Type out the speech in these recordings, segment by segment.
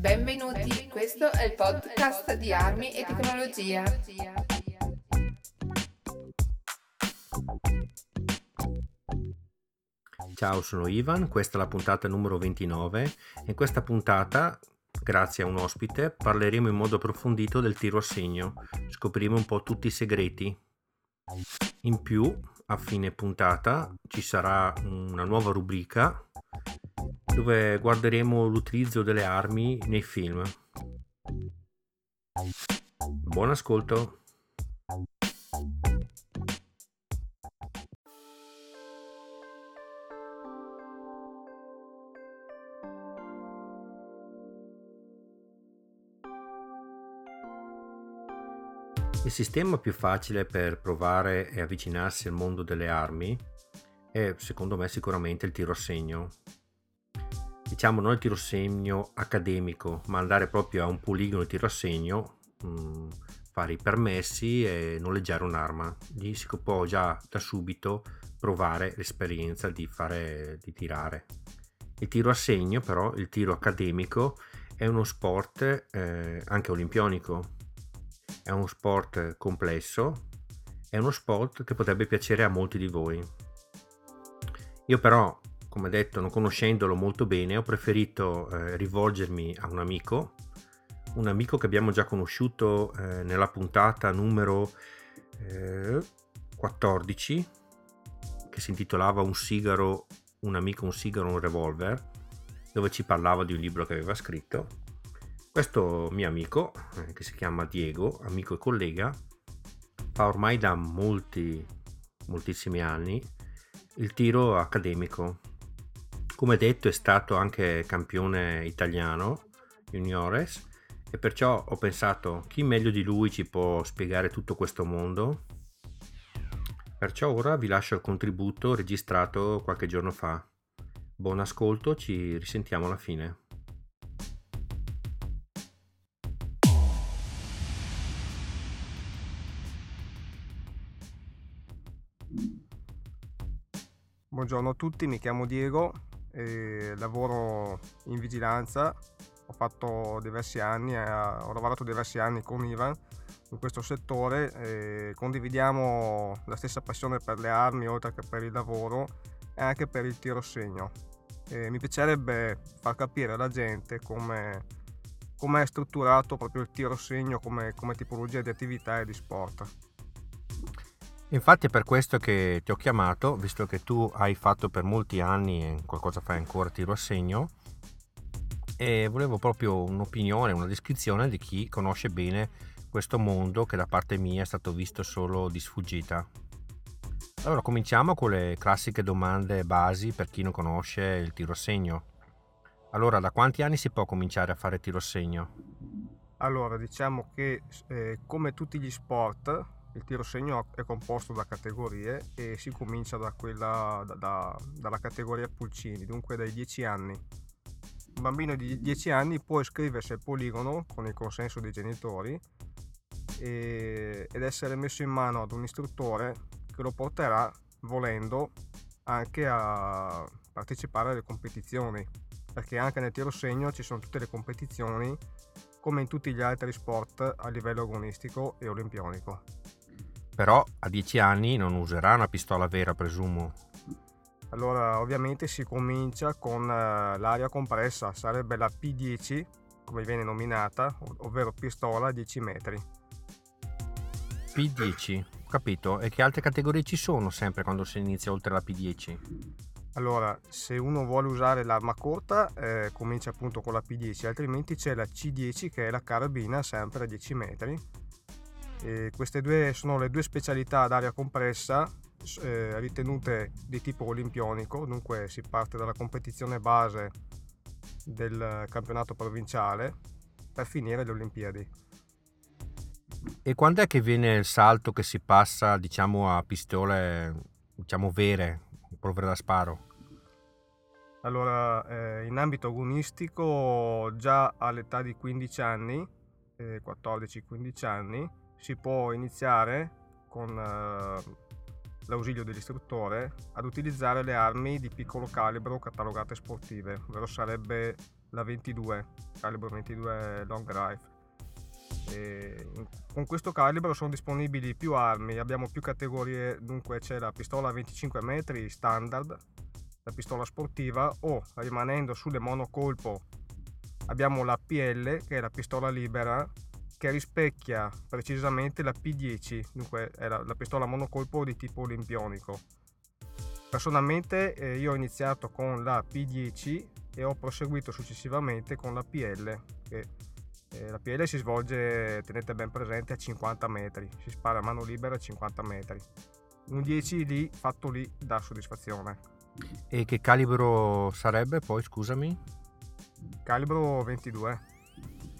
Benvenuti, questo è il podcast di Armi e Tecnologia. Ciao, sono Ivan, questa è la puntata numero 29 e in questa puntata, grazie a un ospite, parleremo in modo approfondito del tiro a segno, scopriremo un po' tutti i segreti. In più, a fine puntata, ci sarà una nuova rubrica dove guarderemo l'utilizzo delle armi nei film. Buon ascolto! Il sistema più facile per provare e avvicinarsi al mondo delle armi è, secondo me, sicuramente il tiro a segno. Diciamo non il tiro a segno accademico, ma andare proprio a un poligono di tiro a segno, fare i permessi e noleggiare un'arma. Lì si può già da subito provare l'esperienza di tirare. Il tiro a segno, però, il tiro accademico, è uno sport anche olimpionico. È uno sport complesso, è uno sport che potrebbe piacere a molti di voi. Io però, come detto, non conoscendolo molto bene, ho preferito rivolgermi a un amico che abbiamo già conosciuto nella puntata numero 14, che si intitolava Un sigaro, un amico, un sigaro, un revolver, dove ci parlava di un libro che aveva scritto. Questo mio amico, che si chiama Diego, amico e collega, fa ormai da moltissimi anni il tiro accademico. Come detto, è stato anche campione italiano juniores e perciò ho pensato chi meglio di lui ci può spiegare tutto questo mondo. Perciò ora vi lascio il contributo registrato qualche giorno fa. Buon ascolto, ci risentiamo alla fine. Buongiorno a tutti, mi chiamo Diego, lavoro in vigilanza, ho lavorato diversi anni con Ivan in questo settore, condividiamo la stessa passione per le armi oltre che per il lavoro e anche per il tiro a segno. Mi piacerebbe far capire alla gente come è strutturato proprio il tiro a segno come tipologia di attività e di sport. Infatti è per questo che ti ho chiamato, visto che tu hai fatto per molti anni e qualcosa fai ancora tiro a segno, e volevo proprio un'opinione, una descrizione di chi conosce bene questo mondo che da parte mia è stato visto solo di sfuggita. Allora cominciamo con le classiche domande basi per chi non conosce il tiro a segno. Allora, da quanti anni si può cominciare a fare tiro a segno? Allora, diciamo che come tutti gli sport il tiro a segno è composto da categorie e si comincia dalla categoria pulcini, dunque dai 10 anni. Un bambino di 10 anni può iscriversi al poligono con il consenso dei genitori ed essere messo in mano ad un istruttore che lo porterà, volendo, anche a partecipare alle competizioni, perché anche nel tiro a segno ci sono tutte le competizioni come in tutti gli altri sport a livello agonistico e olimpionico. Però a 10 anni non userà una pistola vera, presumo? Allora, ovviamente si comincia con l'aria compressa, sarebbe la P10, come viene nominata, ovvero pistola a 10 metri. P10, capito. E che altre categorie ci sono sempre quando si inizia oltre la P10? Allora, se uno vuole usare l'arma corta, comincia appunto con la P10, altrimenti c'è la C10 che è la carabina, sempre a 10 metri. E queste due sono le due specialità ad aria compressa ritenute di tipo olimpionico, dunque si parte dalla competizione base del campionato provinciale per finire le Olimpiadi. E quando è che viene il salto che si passa, diciamo, a pistole, diciamo, vere, polvere da sparo? Allora, in ambito agonistico già all'età di 15 anni, 14-15 anni, si può iniziare con l'ausilio dell'istruttore ad utilizzare le armi di piccolo calibro catalogate sportive, ovvero sarebbe la 22, calibro 22 long rifle. E con questo calibro sono disponibili più armi, abbiamo più categorie, dunque c'è la pistola a 25 metri standard, la pistola sportiva o, rimanendo sulle monocolpo, abbiamo la PL, che è la pistola libera, che rispecchia precisamente la P10, dunque è la pistola monocolpo di tipo olimpionico. Personalmente io ho iniziato con la P10 e ho proseguito successivamente con la PL, che la PL si svolge, tenete ben presente, a 50 metri, si spara a mano libera a 50 metri. Un 10 lì, fatto lì, dà soddisfazione. E che calibro sarebbe poi, scusami? Calibro 22.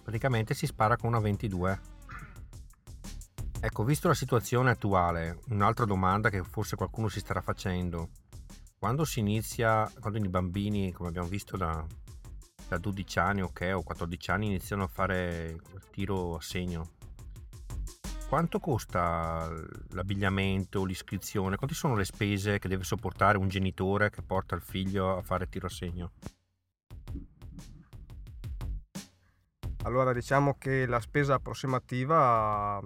Praticamente si spara con una 22. Ecco, visto la situazione attuale, un'altra domanda che forse qualcuno si starà facendo: quando i bambini, come abbiamo visto da 12 anni o 14 anni, iniziano a fare il tiro a segno, quanto costa l'abbigliamento, l'iscrizione? Quante sono le spese che deve sopportare un genitore che porta il figlio a fare tiro a segno? Allora, diciamo che la spesa approssimativa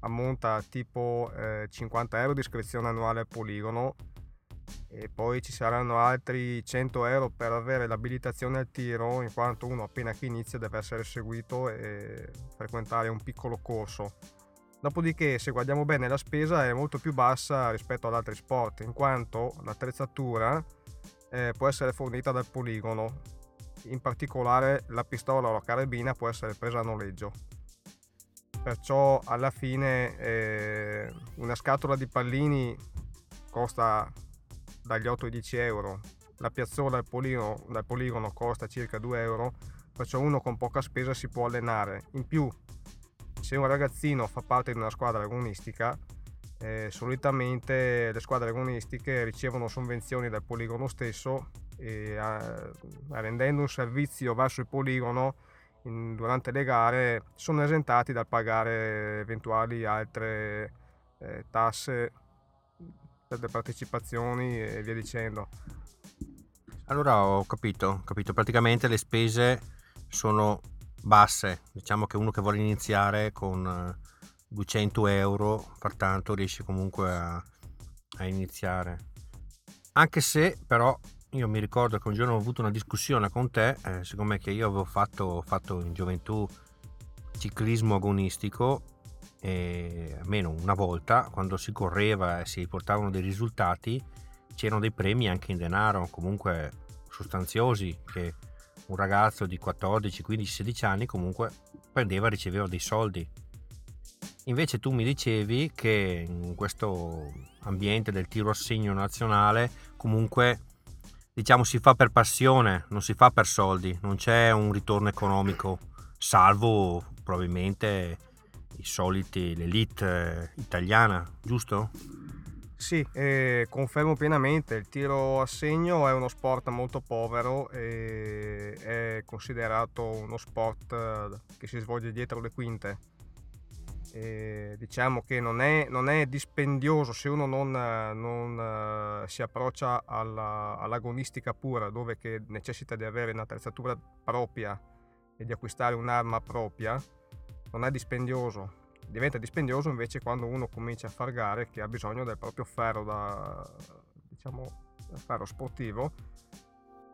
ammonta a tipo 50 euro di iscrizione annuale al poligono, e poi ci saranno altri 100 euro per avere l'abilitazione al tiro, in quanto uno appena che inizia deve essere seguito e frequentare un piccolo corso. Dopodiché, se guardiamo bene, la spesa è molto più bassa rispetto ad altri sport, in quanto l'attrezzatura può essere fornita dal poligono, in particolare la pistola o la carabina può essere presa a noleggio. Perciò alla fine una scatola di pallini costa dagli 8 ai 10 euro, la piazzola dal poligono costa circa 2 euro, perciò uno con poca spesa si può allenare. In più, se un ragazzino fa parte di una squadra agonistica, solitamente le squadre agonistiche ricevono sovvenzioni dal poligono stesso, e rendendo un servizio verso il poligono durante le gare sono esentati dal pagare eventuali altre tasse, delle partecipazioni e via dicendo. Allora ho capito, praticamente le spese sono basse, diciamo che uno che vuole iniziare con 200 euro pertanto riesce comunque a iniziare, anche se però io mi ricordo che un giorno ho avuto una discussione con te, siccome che io avevo fatto in gioventù ciclismo agonistico, e almeno una volta quando si correva e si portavano dei risultati c'erano dei premi anche in denaro comunque sostanziosi, che un ragazzo di 14, 15, 16 anni comunque prendeva e riceveva dei soldi. Invece tu mi dicevi che in questo ambiente del tiro a segno nazionale comunque, diciamo, si fa per passione, non si fa per soldi, non c'è un ritorno economico, salvo probabilmente i soliti, l'elite italiana, giusto? Sì, confermo pienamente, il tiro a segno è uno sport molto povero e è considerato uno sport che si svolge dietro le quinte. E diciamo che non è dispendioso se uno non si approccia all'agonistica pura, dove che necessita di avere un'attrezzatura propria e di acquistare un'arma propria. Non è dispendioso, diventa dispendioso invece quando uno comincia a far gare, che ha bisogno del proprio ferro, ferro sportivo,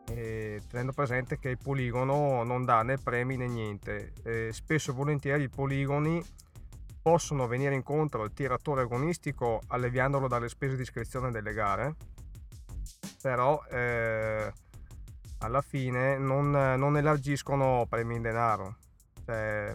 e tenendo presente che il poligono non dà né premi né niente. E spesso e volentieri i poligoni possono venire incontro al tiratore agonistico alleviandolo dalle spese di iscrizione delle gare, però alla fine non elargiscono premi in denaro. Cioè,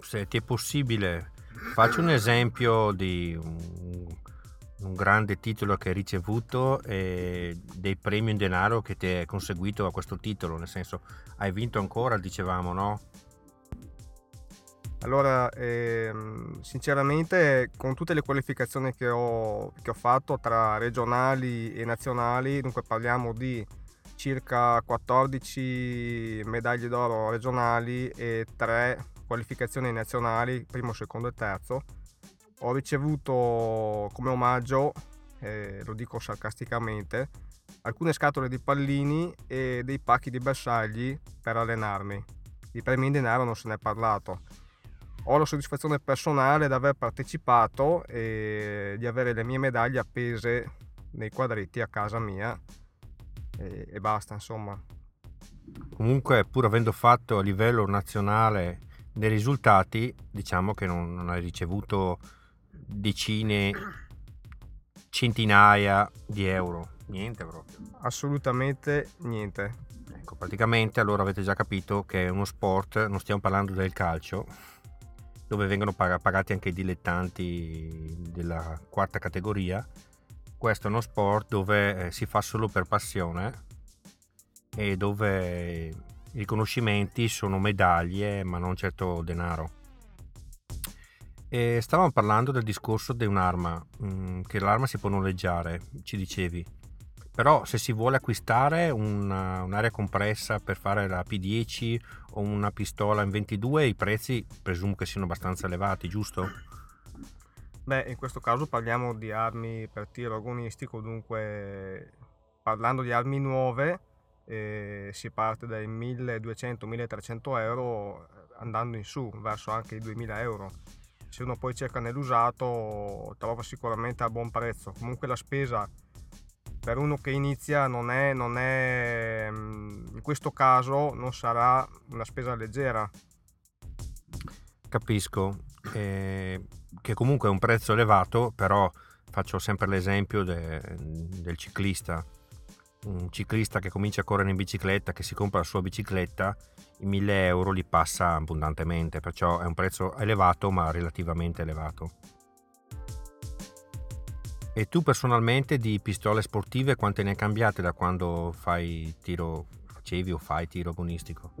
se ti è possibile, faccio un esempio di un grande titolo che hai ricevuto e dei premi in denaro che ti è conseguito a questo titolo, nel senso, hai vinto ancora, dicevamo, no? Allora, sinceramente, con tutte le qualificazioni che ho fatto tra regionali e nazionali, dunque parliamo di circa 14 medaglie d'oro regionali e 3 qualificazioni nazionali, primo, secondo e terzo, ho ricevuto come omaggio, lo dico sarcasticamente, alcune scatole di pallini e dei pacchi di bersagli per allenarmi. I premi in denaro non se ne è parlato. Ho la soddisfazione personale di aver partecipato e di avere le mie medaglie appese nei quadretti a casa mia e basta, insomma. Comunque, pur avendo fatto a livello nazionale dei risultati, diciamo che non hai ricevuto decine, centinaia di euro, niente proprio. Assolutamente niente. Ecco, praticamente allora avete già capito che è uno sport, non stiamo parlando del calcio, dove vengono pagati anche i dilettanti della quarta categoria. Questo è uno sport dove si fa solo per passione e dove i riconoscimenti sono medaglie, ma non certo denaro. E stavamo parlando del discorso di un'arma, che l'arma si può noleggiare, ci dicevi, però se si vuole acquistare un'area compressa per fare la P10 o una pistola in 22, i prezzi presumo che siano abbastanza elevati, giusto? Beh, in questo caso parliamo di armi per tiro agonistico, dunque parlando di armi nuove si parte dai 1200-1300 euro andando in su verso anche i 2000 euro. Se uno poi cerca nell'usato trova sicuramente a buon prezzo. Comunque la spesa per uno che inizia non è in questo caso non sarà una spesa leggera. Capisco che comunque è un prezzo elevato, però faccio sempre l'esempio del ciclista. Un ciclista che comincia a correre in bicicletta, che si compra la sua bicicletta, i 1000 euro li passa abbondantemente, perciò è un prezzo elevato ma relativamente elevato. E tu personalmente di pistole sportive quante ne hai cambiate da quando fai tiro agonistico?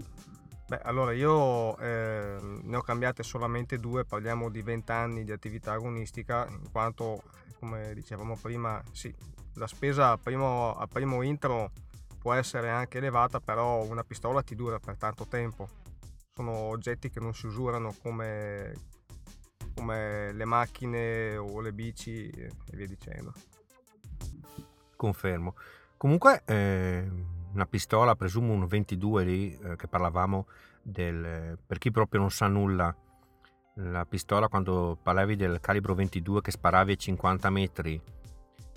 Beh, allora io ne ho cambiate solamente 2, parliamo di 20 anni di attività agonistica, in quanto, come dicevamo prima, sì, la spesa a primo intro può essere anche elevata, però una pistola ti dura per tanto tempo. Sono oggetti che non si usurano come le macchine o le bici e via dicendo. Confermo. Comunque una pistola, presumo un 22 lì, che parlavamo del, per chi proprio non sa nulla, la pistola quando parlavi del calibro 22 che sparavi a 50 metri,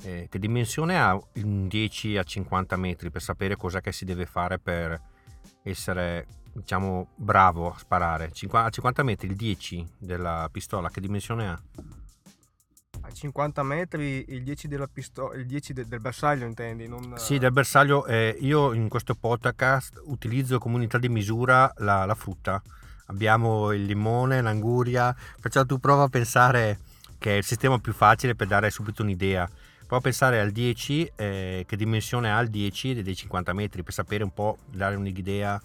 che dimensione ha un 10 a 50 metri per sapere cos'è che si deve fare per essere, diciamo, bravo a sparare? A 50 metri il 10 della pistola che dimensione ha? A 50 metri il 10 della pistola, il 10 del bersaglio intendi? Non... Sì, del bersaglio. Io in questo podcast utilizzo come unità di misura la frutta. Abbiamo il limone, l'anguria, perciò tu prova a pensare, che è il sistema più facile per dare subito un'idea. Prova a pensare al 10, che dimensione ha il 10 dei 50 metri per sapere un po', dare un'idea.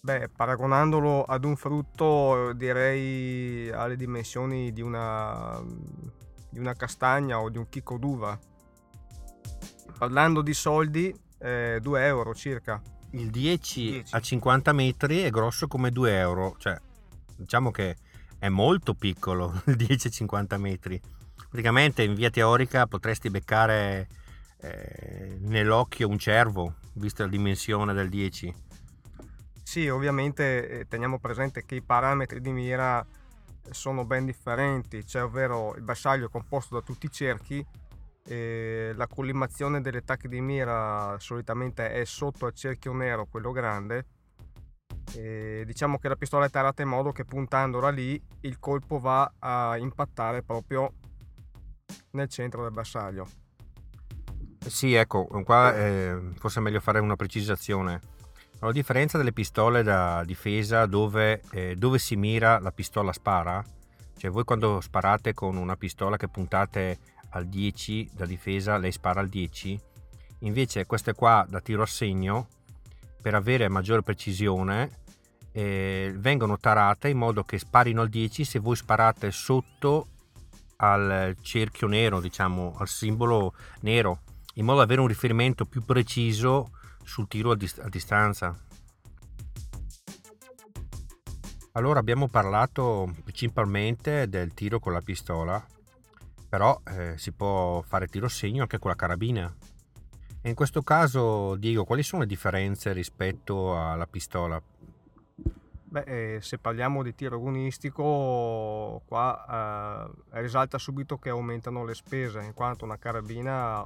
Beh, paragonandolo ad un frutto direi alle dimensioni di una castagna o di un chicco d'uva. Parlando di soldi, 2 euro circa. Il 10 a 50 metri è grosso come 2 euro, cioè diciamo che è molto piccolo il 10 a 50 metri. Praticamente in via teorica potresti beccare nell'occhio un cervo, vista la dimensione del 10. Sì, ovviamente teniamo presente che i parametri di mira sono ben differenti, cioè ovvero il bersaglio è composto da tutti i cerchi, la collimazione delle tacche di mira solitamente è sotto al cerchio nero, quello grande. E diciamo che la pistola è tarata in modo che puntandola lì il colpo va a impattare proprio nel centro del bersaglio. Sì, ecco, qua forse è meglio fare una precisazione. La differenza delle pistole da difesa dove si mira la pistola spara, cioè voi quando sparate con una pistola che puntate al 10 da difesa, lei spara al 10, invece queste qua da tiro a segno, per avere maggiore precisione, vengono tarate in modo che sparino al 10 se voi sparate sotto al cerchio nero, diciamo al simbolo nero, in modo da avere un riferimento più preciso sul tiro a distanza. Allora abbiamo parlato principalmente del tiro con la pistola, però si può fare tiro a segno anche con la carabina. In questo caso, Diego, quali sono le differenze rispetto alla pistola? Beh, se parliamo di tiro agonistico, qua risalta subito che aumentano le spese, in quanto una carabina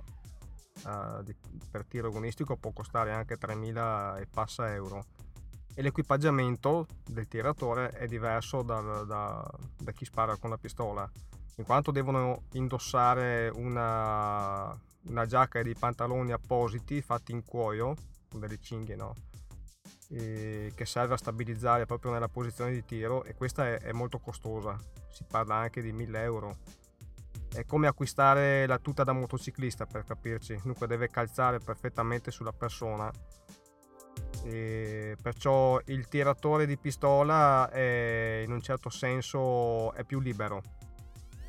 per tiro agonistico può costare anche 3.000 e passa euro, e l'equipaggiamento del tiratore è diverso da chi spara con la pistola, in quanto devono indossare una giacca e dei pantaloni appositi fatti in cuoio con delle cinghie, no? E che serve a stabilizzare proprio nella posizione di tiro, e questa è molto costosa, si parla anche di 1.000 euro. È come acquistare la tuta da motociclista, per capirci, dunque deve calzare perfettamente sulla persona, e perciò il tiratore di pistola è, in un certo senso, è più libero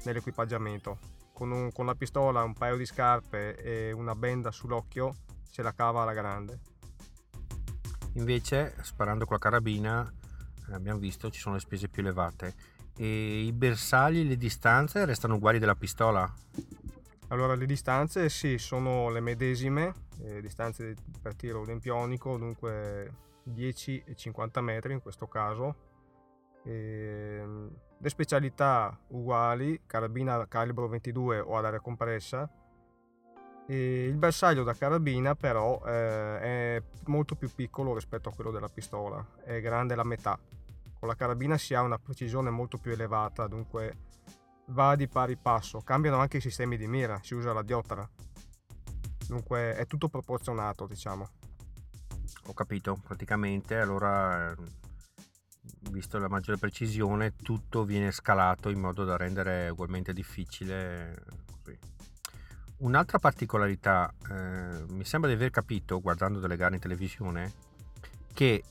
nell'equipaggiamento. Con la pistola, un paio di scarpe e una benda sull'occhio, se la cava alla grande. Invece, sparando con la carabina, abbiamo visto, ci sono le spese più elevate. E i bersagli, le distanze restano uguali della pistola? Allora, le distanze sì, sono le medesime, distanze per tiro olimpionico, dunque 10 e 50 metri in questo caso. Le specialità uguali, carabina calibro 22 o ad aria compressa. E il bersaglio da carabina però è molto più piccolo rispetto a quello della pistola, è grande la metà. Con la carabina si ha una precisione molto più elevata, dunque va di pari passo. Cambiano anche i sistemi di mira, si usa la diottera, dunque è tutto proporzionato, diciamo. Ho capito, praticamente allora, visto la maggiore precisione, tutto viene scalato in modo da rendere ugualmente difficile. Così. Un'altra particolarità, mi sembra di aver capito guardando delle gare in televisione, che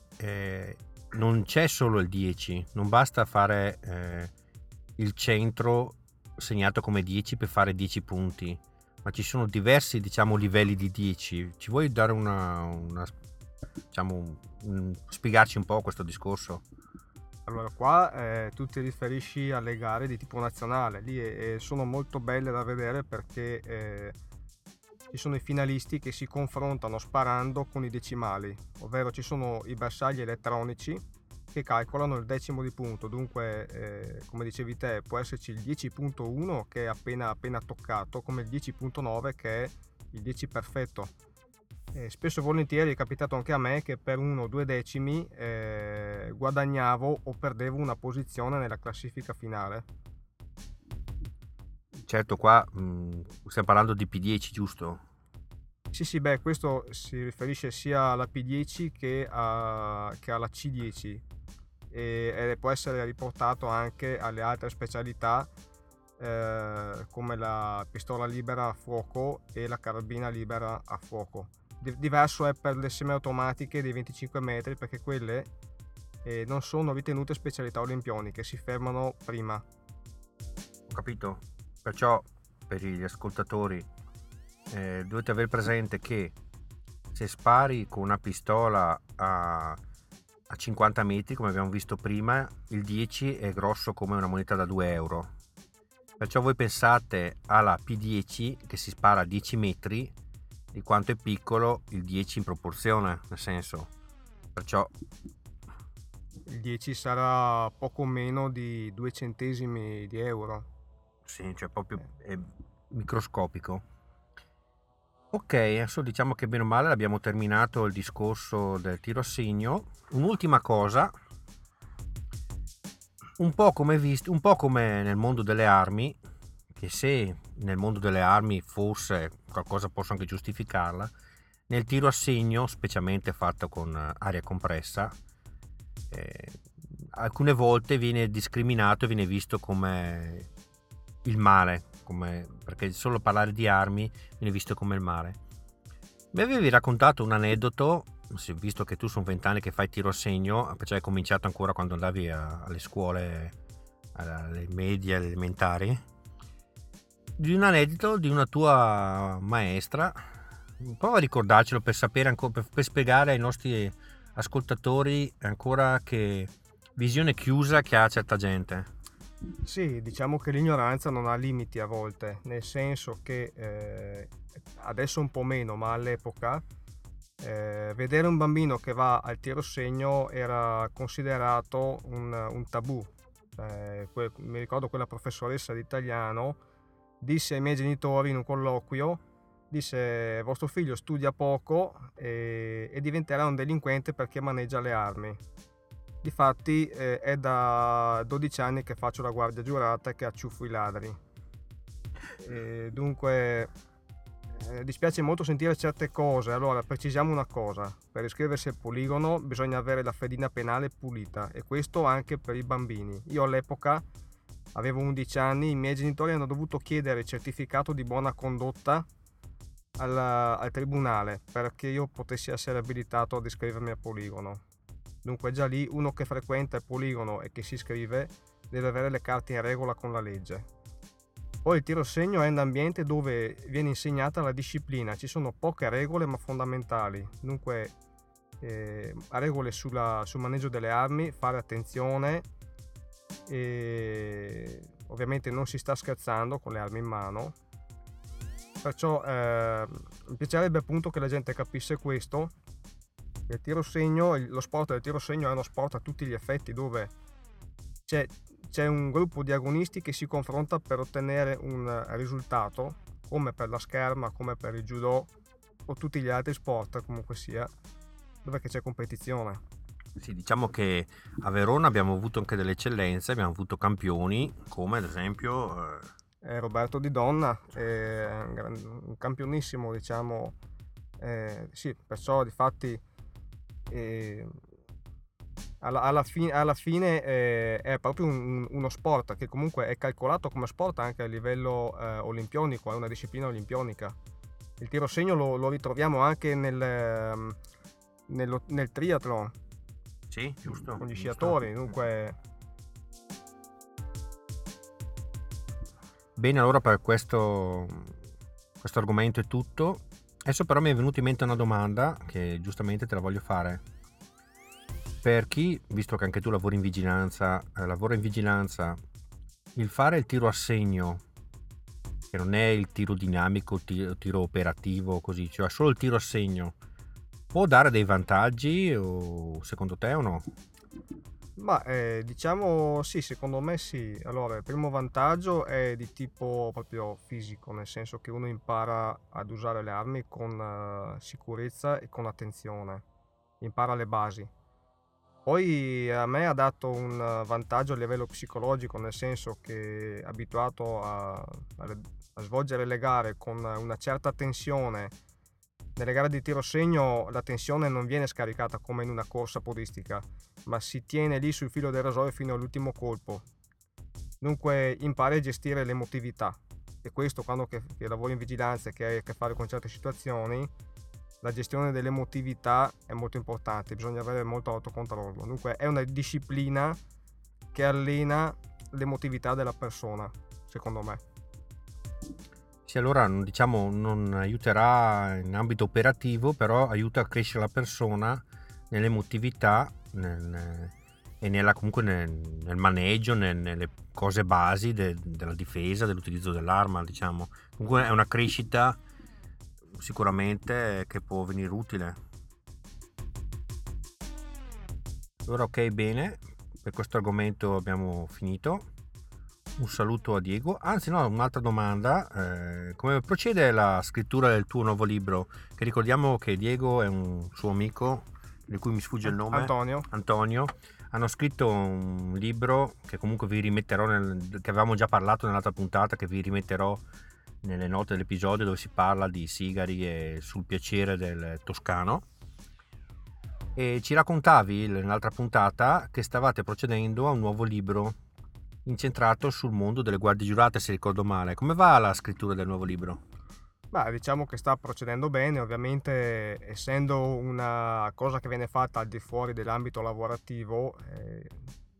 non c'è solo il 10, non basta fare il centro segnato come 10 per fare 10 punti, ma ci sono diversi, diciamo, livelli di 10. Ci vuoi dare una diciamo, spiegarci un po' questo discorso? Allora, qua tu ti riferisci alle gare di tipo nazionale, lì sono molto belle da vedere, perché ci sono i finalisti che si confrontano sparando con i decimali, ovvero ci sono i bersagli elettronici che calcolano il decimo di punto, dunque come dicevi te può esserci il 10.1 che è appena toccato, come il 10.9 che è il 10 perfetto. Spesso e volentieri è capitato anche a me che per 1 o 2 decimi guadagnavo o perdevo una posizione nella classifica finale. Certo, qua stiamo parlando di P10, giusto? Sì, beh, questo si riferisce sia alla P10 che alla C10, e può essere riportato anche alle altre specialità, come la pistola libera a fuoco e la carabina libera a fuoco. Diverso è per le semiautomatiche dei 25 metri, perché quelle non sono ritenute specialità olimpioniche, si fermano prima. Ho capito. Perciò per gli ascoltatori dovete aver presente che se spari con una pistola a 50 metri, come abbiamo visto prima, il 10 è grosso come una moneta da 2 euro. Perciò voi pensate alla P10 che si spara a 10 metri, di quanto è piccolo il 10 in proporzione, nel senso. Perciò il 10 sarà poco meno di 2 centesimi di euro. Sì, cioè proprio è microscopico. Ok, adesso diciamo che bene o male abbiamo terminato il discorso del tiro a segno. Un'ultima cosa, un po' come nel mondo delle armi, che se nel mondo delle armi forse qualcosa posso anche giustificarla, nel tiro a segno, specialmente fatto con aria compressa, alcune volte viene discriminato e viene visto come il male, perché solo parlare di armi viene visto come il male. Mi avevi raccontato un aneddoto, visto che tu sono 20 anni che fai tiro a segno, cioè hai cominciato ancora quando andavi alle scuole, alle medie, alle elementari, di un aneddoto di una tua maestra. Prova a ricordarcelo per sapere ancora, per spiegare ai nostri ascoltatori ancora che visione chiusa che ha certa gente. Sì, diciamo che l'ignoranza non ha limiti a volte, nel senso che adesso un po' meno, ma all'epoca vedere un bambino che va al tiro segno era considerato un tabù. Mi ricordo quella professoressa di italiano disse ai miei genitori in un colloquio, disse: vostro figlio studia poco e diventerà un delinquente perché maneggia le armi. Difatti è da 12 anni che faccio la guardia giurata e che acciuffo i ladri. Dunque dispiace molto sentire certe cose. Allora, precisiamo una cosa: per iscriversi al poligono bisogna avere la fedina penale pulita, e questo anche per i bambini. Io all'epoca avevo 11 anni, i miei genitori hanno dovuto chiedere il certificato di buona condotta al tribunale perché io potessi essere abilitato ad iscrivermi al poligono. Dunque già lì uno che frequenta il poligono e che si iscrive deve avere le carte in regola con la legge. Poi il tiro segno è un ambiente dove viene insegnata la disciplina, ci sono poche regole ma fondamentali. Dunque regole sul maneggio delle armi, fare attenzione, e ovviamente non si sta scherzando con le armi in mano. Perciò mi piacerebbe appunto che la gente capisse questo. Il tiro segno, lo sport del tiro segno è uno sport a tutti gli effetti dove c'è un gruppo di agonisti che si confronta per ottenere un risultato, come per la scherma, come per il judo o tutti gli altri sport comunque sia, dove c'è competizione. Sì, diciamo che a Verona abbiamo avuto anche delle eccellenze, abbiamo avuto campioni come ad esempio Roberto Di Donna, un campionissimo, diciamo. Sì, perciò difatti alla fine è proprio uno sport che comunque è calcolato come sport anche a livello olimpionico, è una disciplina olimpionica. Il tiro segno lo ritroviamo anche nel triathlon. Sì, giusto. Con gli sciatori, dunque. Bene, allora per questo argomento è tutto. Adesso però mi è venuta in mente una domanda che giustamente te la voglio fare. Per chi, visto che anche tu lavora in vigilanza, il fare il tiro a segno, che non è il tiro dinamico, tiro operativo, così, cioè solo il tiro a segno, può dare dei vantaggi, o secondo te o no? Ma diciamo sì, secondo me sì. Allora, il primo vantaggio è di tipo proprio fisico, nel senso che uno impara ad usare le armi con sicurezza e con attenzione, impara le basi. Poi a me ha dato un vantaggio a livello psicologico, nel senso che abituato a svolgere le gare con una certa tensione. Nelle gare di tiro segno la tensione non viene scaricata come in una corsa podistica, ma si tiene lì sul filo del rasoio fino all'ultimo colpo. Dunque impari a gestire l'emotività, e questo quando che lavori in vigilanza e che hai a che fare con certe situazioni, la gestione dell'emotività è molto importante, bisogna avere molto autocontrollo. Dunque è una disciplina che allena l'emotività della persona, secondo me. Sì, allora diciamo non aiuterà in ambito operativo, però aiuta a crescere la persona nell'emotività e nel maneggio, nelle cose basi della difesa, dell'utilizzo dell'arma, diciamo. Comunque è una crescita sicuramente che può venire utile. Allora, ok, bene, per questo argomento abbiamo finito. Un saluto a Diego. Anzi no, un'altra domanda: come procede la scrittura del tuo nuovo libro? Che ricordiamo che Diego e un suo amico, di cui mi sfugge il nome, Antonio, hanno scritto un libro che comunque vi rimetterò che avevamo già parlato nell'altra puntata, che vi rimetterò nelle note dell'episodio, dove si parla di sigari e sul piacere del toscano, e ci raccontavi nell'altra puntata che stavate procedendo a un nuovo libro incentrato sul mondo delle guardie giurate, se ricordo male. Come va la scrittura del nuovo libro? Beh, diciamo che sta procedendo bene, ovviamente essendo una cosa che viene fatta al di fuori dell'ambito lavorativo,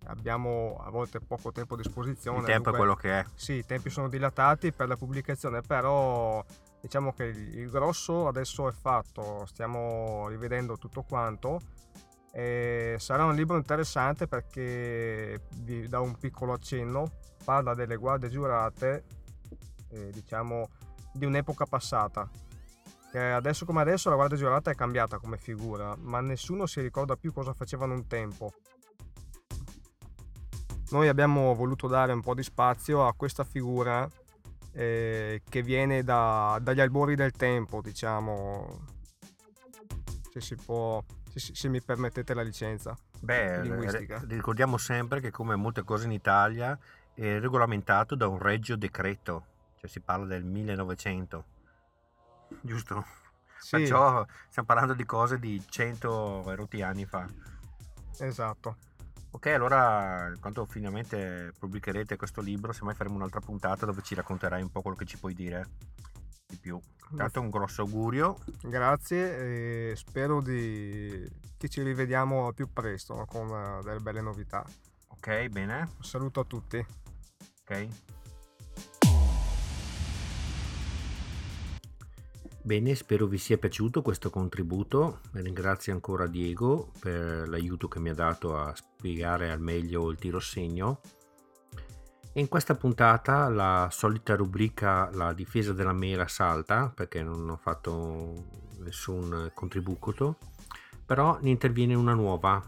abbiamo a volte poco tempo a disposizione. Il tempo, dunque, è quello che è. Sì, i tempi sono dilatati per la pubblicazione, però diciamo che il grosso adesso è fatto, stiamo rivedendo tutto quanto Sarà un libro interessante perché vi dà un piccolo accenno, parla delle guardie giurate, diciamo di un'epoca passata. Adesso come adesso la guardia giurata è cambiata come figura, ma nessuno si ricorda più cosa facevano un tempo. Noi abbiamo voluto dare un po' di spazio a questa figura che viene dagli albori del tempo, diciamo, se si può, se mi permettete la licenza linguistica. Ricordiamo sempre che, come molte cose in Italia, è regolamentato da un regio decreto, cioè si parla del 1900. Giusto? Sì. Perciò stiamo parlando di cose di 100 e rotti anni fa. Esatto. Ok, allora quando finalmente pubblicherete questo libro, semmai faremo un'altra puntata dove ci racconterai un po' quello che ci puoi dire di più. Intanto un grosso augurio. Grazie e spero che ci rivediamo più presto con delle belle novità. Ok, bene. Un saluto a tutti. Ok. Bene, spero vi sia piaciuto questo contributo. Ringrazio ancora Diego per l'aiuto che mi ha dato a spiegare al meglio il tiro segno. E in questa puntata la solita rubrica, la difesa della mela, salta perché non ho fatto nessun contributo, però ne interviene una nuova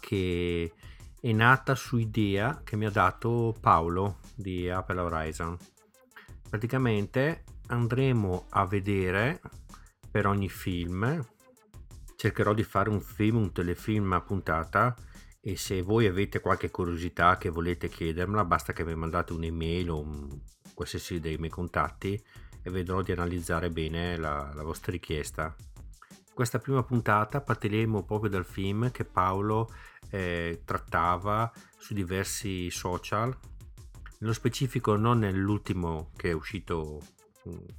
che è nata su idea che mi ha dato Paolo di Apple Horizon. Praticamente andremo a vedere per ogni film, cercherò di fare un film, un telefilm a puntata, e se voi avete qualche curiosità che volete chiedermela, basta che mi mandate un'email o qualsiasi dei miei contatti e vedrò di analizzare bene la vostra richiesta. Questa prima puntata partiremo proprio dal film che Paolo trattava su diversi social, nello specifico non nell'ultimo che è uscito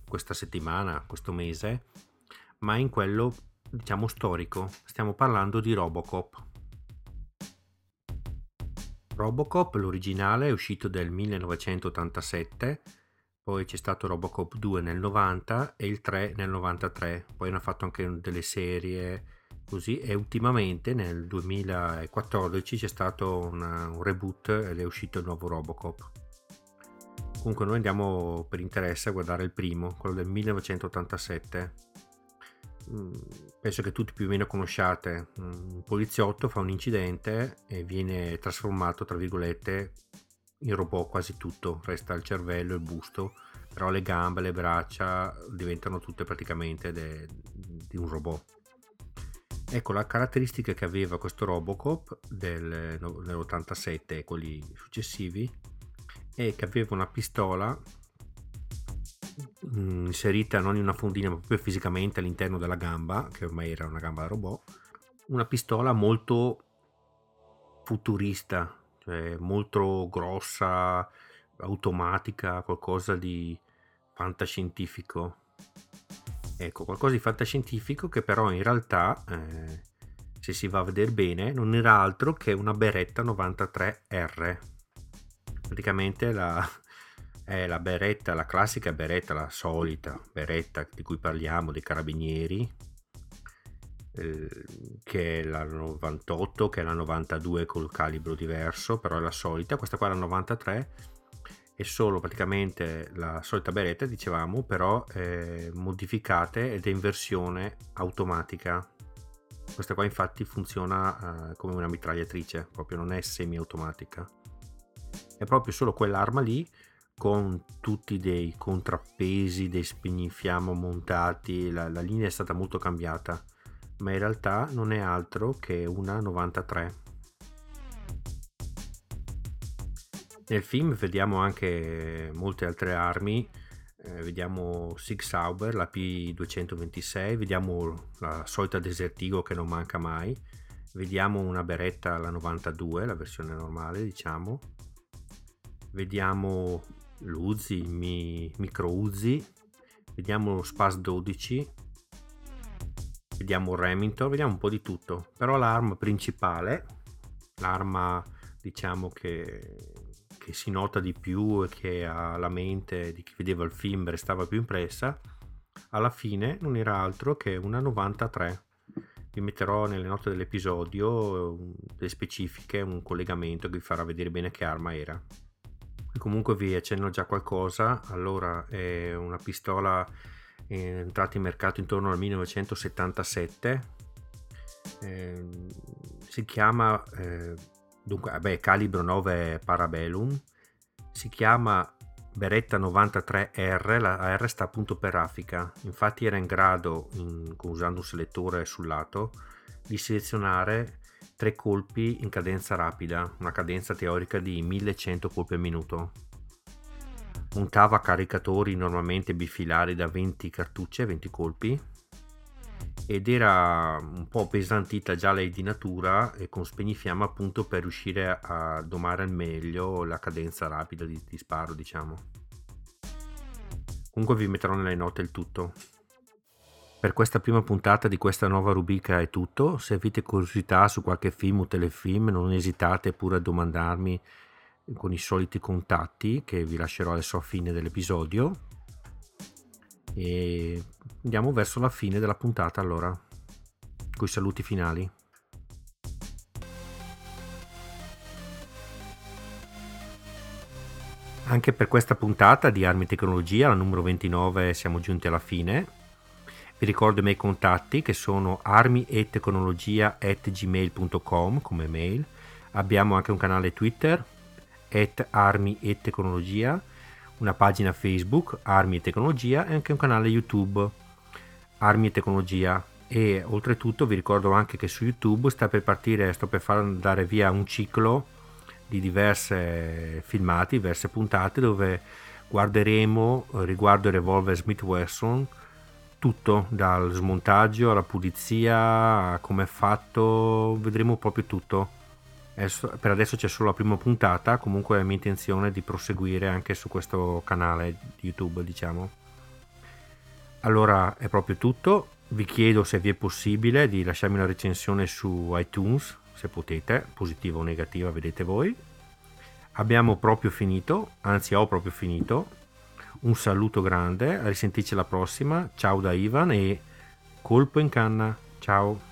questa settimana, questo mese, ma in quello, diciamo, storico. Stiamo parlando di Robocop. L'originale è uscito del 1987, poi c'è stato Robocop 2 nel 90 e il 3 nel 93, poi hanno fatto anche delle serie così, e ultimamente nel 2014 c'è stato un reboot ed è uscito il nuovo Robocop. Comunque noi andiamo per interesse a guardare il primo, quello del 1987. Penso che tutti più o meno conosciate. Un poliziotto fa un incidente e viene trasformato, tra virgolette, in robot quasi tutto. Resta il cervello, il busto, però le gambe, le braccia diventano tutte praticamente di un robot. Ecco, la caratteristica che aveva questo Robocop dell'87 e quelli successivi e che aveva una pistola inserita non in una fondina ma proprio fisicamente all'interno della gamba, che ormai era una gamba da robot, una pistola molto futurista, cioè molto grossa, automatica, qualcosa di fantascientifico. Ecco, qualcosa di fantascientifico che però in realtà, se si va a vedere bene, non era altro che una Beretta 93R. Praticamente la beretta, la classica beretta, la solita beretta di cui parliamo, dei carabinieri, che è la 98, che è la 92 col calibro diverso, però è la solita. Questa qua è la 93, è solo praticamente la solita beretta, dicevamo, però modificate ed è in versione automatica. Questa qua infatti funziona come una mitragliatrice, proprio non è semi-automatica. È proprio solo quell'arma lì, con tutti dei contrappesi, dei spegnifiamma montati, la linea è stata molto cambiata, ma in realtà non è altro che una 93. Nel film vediamo anche molte altre armi, vediamo Sig Sauer, la P226, vediamo la solita Desert Eagle che non manca mai, vediamo una Beretta, la 92, la versione normale, diciamo, vediamo l'Uzi, Micro-Uzi, vediamo lo Spas 12, vediamo Remington, vediamo un po' di tutto, però l'arma principale, l'arma diciamo che si nota di più e che alla mente di chi vedeva il film restava più impressa, alla fine non era altro che una 93, vi metterò nelle note dell'episodio le specifiche, un collegamento che vi farà vedere bene che arma era. Comunque vi accenno già qualcosa. Allora, è una pistola entrata in mercato intorno al 1977, si chiama calibro 9 Parabellum, si chiama Beretta 93R, la R sta appunto per Africa. Infatti era in grado, usando un selettore sul lato, di selezionare 3 colpi in cadenza rapida, una cadenza teorica di 1100 colpi al minuto. Montava caricatori normalmente bifilari da 20 cartucce, 20 colpi, ed era un po' pesantita già lei di natura, e con spegnifiamma appunto per riuscire a domare al meglio la cadenza rapida di sparo, diciamo. Comunque vi metterò nelle note il tutto. Per questa prima puntata di questa nuova rubrica è tutto. Se avete curiosità su qualche film o telefilm, non esitate pure a domandarmi con i soliti contatti che vi lascerò adesso a fine dell'episodio. E andiamo verso la fine della puntata, allora, coi saluti finali. Anche per questa puntata di Armi e Tecnologia, la numero 29, siamo giunti alla fine. Vi ricordo i miei contatti, che sono armietecnologia@gmail.com come mail. Abbiamo anche un canale Twitter @armietecnologia, una pagina Facebook Armi e Tecnologia e anche un canale YouTube Armi e Tecnologia. E oltretutto vi ricordo anche che su YouTube sto per far andare via un ciclo di diverse filmati, diverse puntate, dove guarderemo riguardo il revolver Smith Wesson tutto, dal smontaggio alla pulizia, come è fatto, vedremo proprio tutto. Per adesso c'è solo la prima puntata, comunque è mia intenzione di proseguire anche su questo canale YouTube, diciamo. Allora è proprio tutto, vi chiedo se vi è possibile di lasciarmi una recensione su iTunes, se potete, positiva o negativa, vedete voi. Ho proprio finito. Un saluto grande, a risentirci alla prossima, ciao da Ivan e colpo in canna, ciao.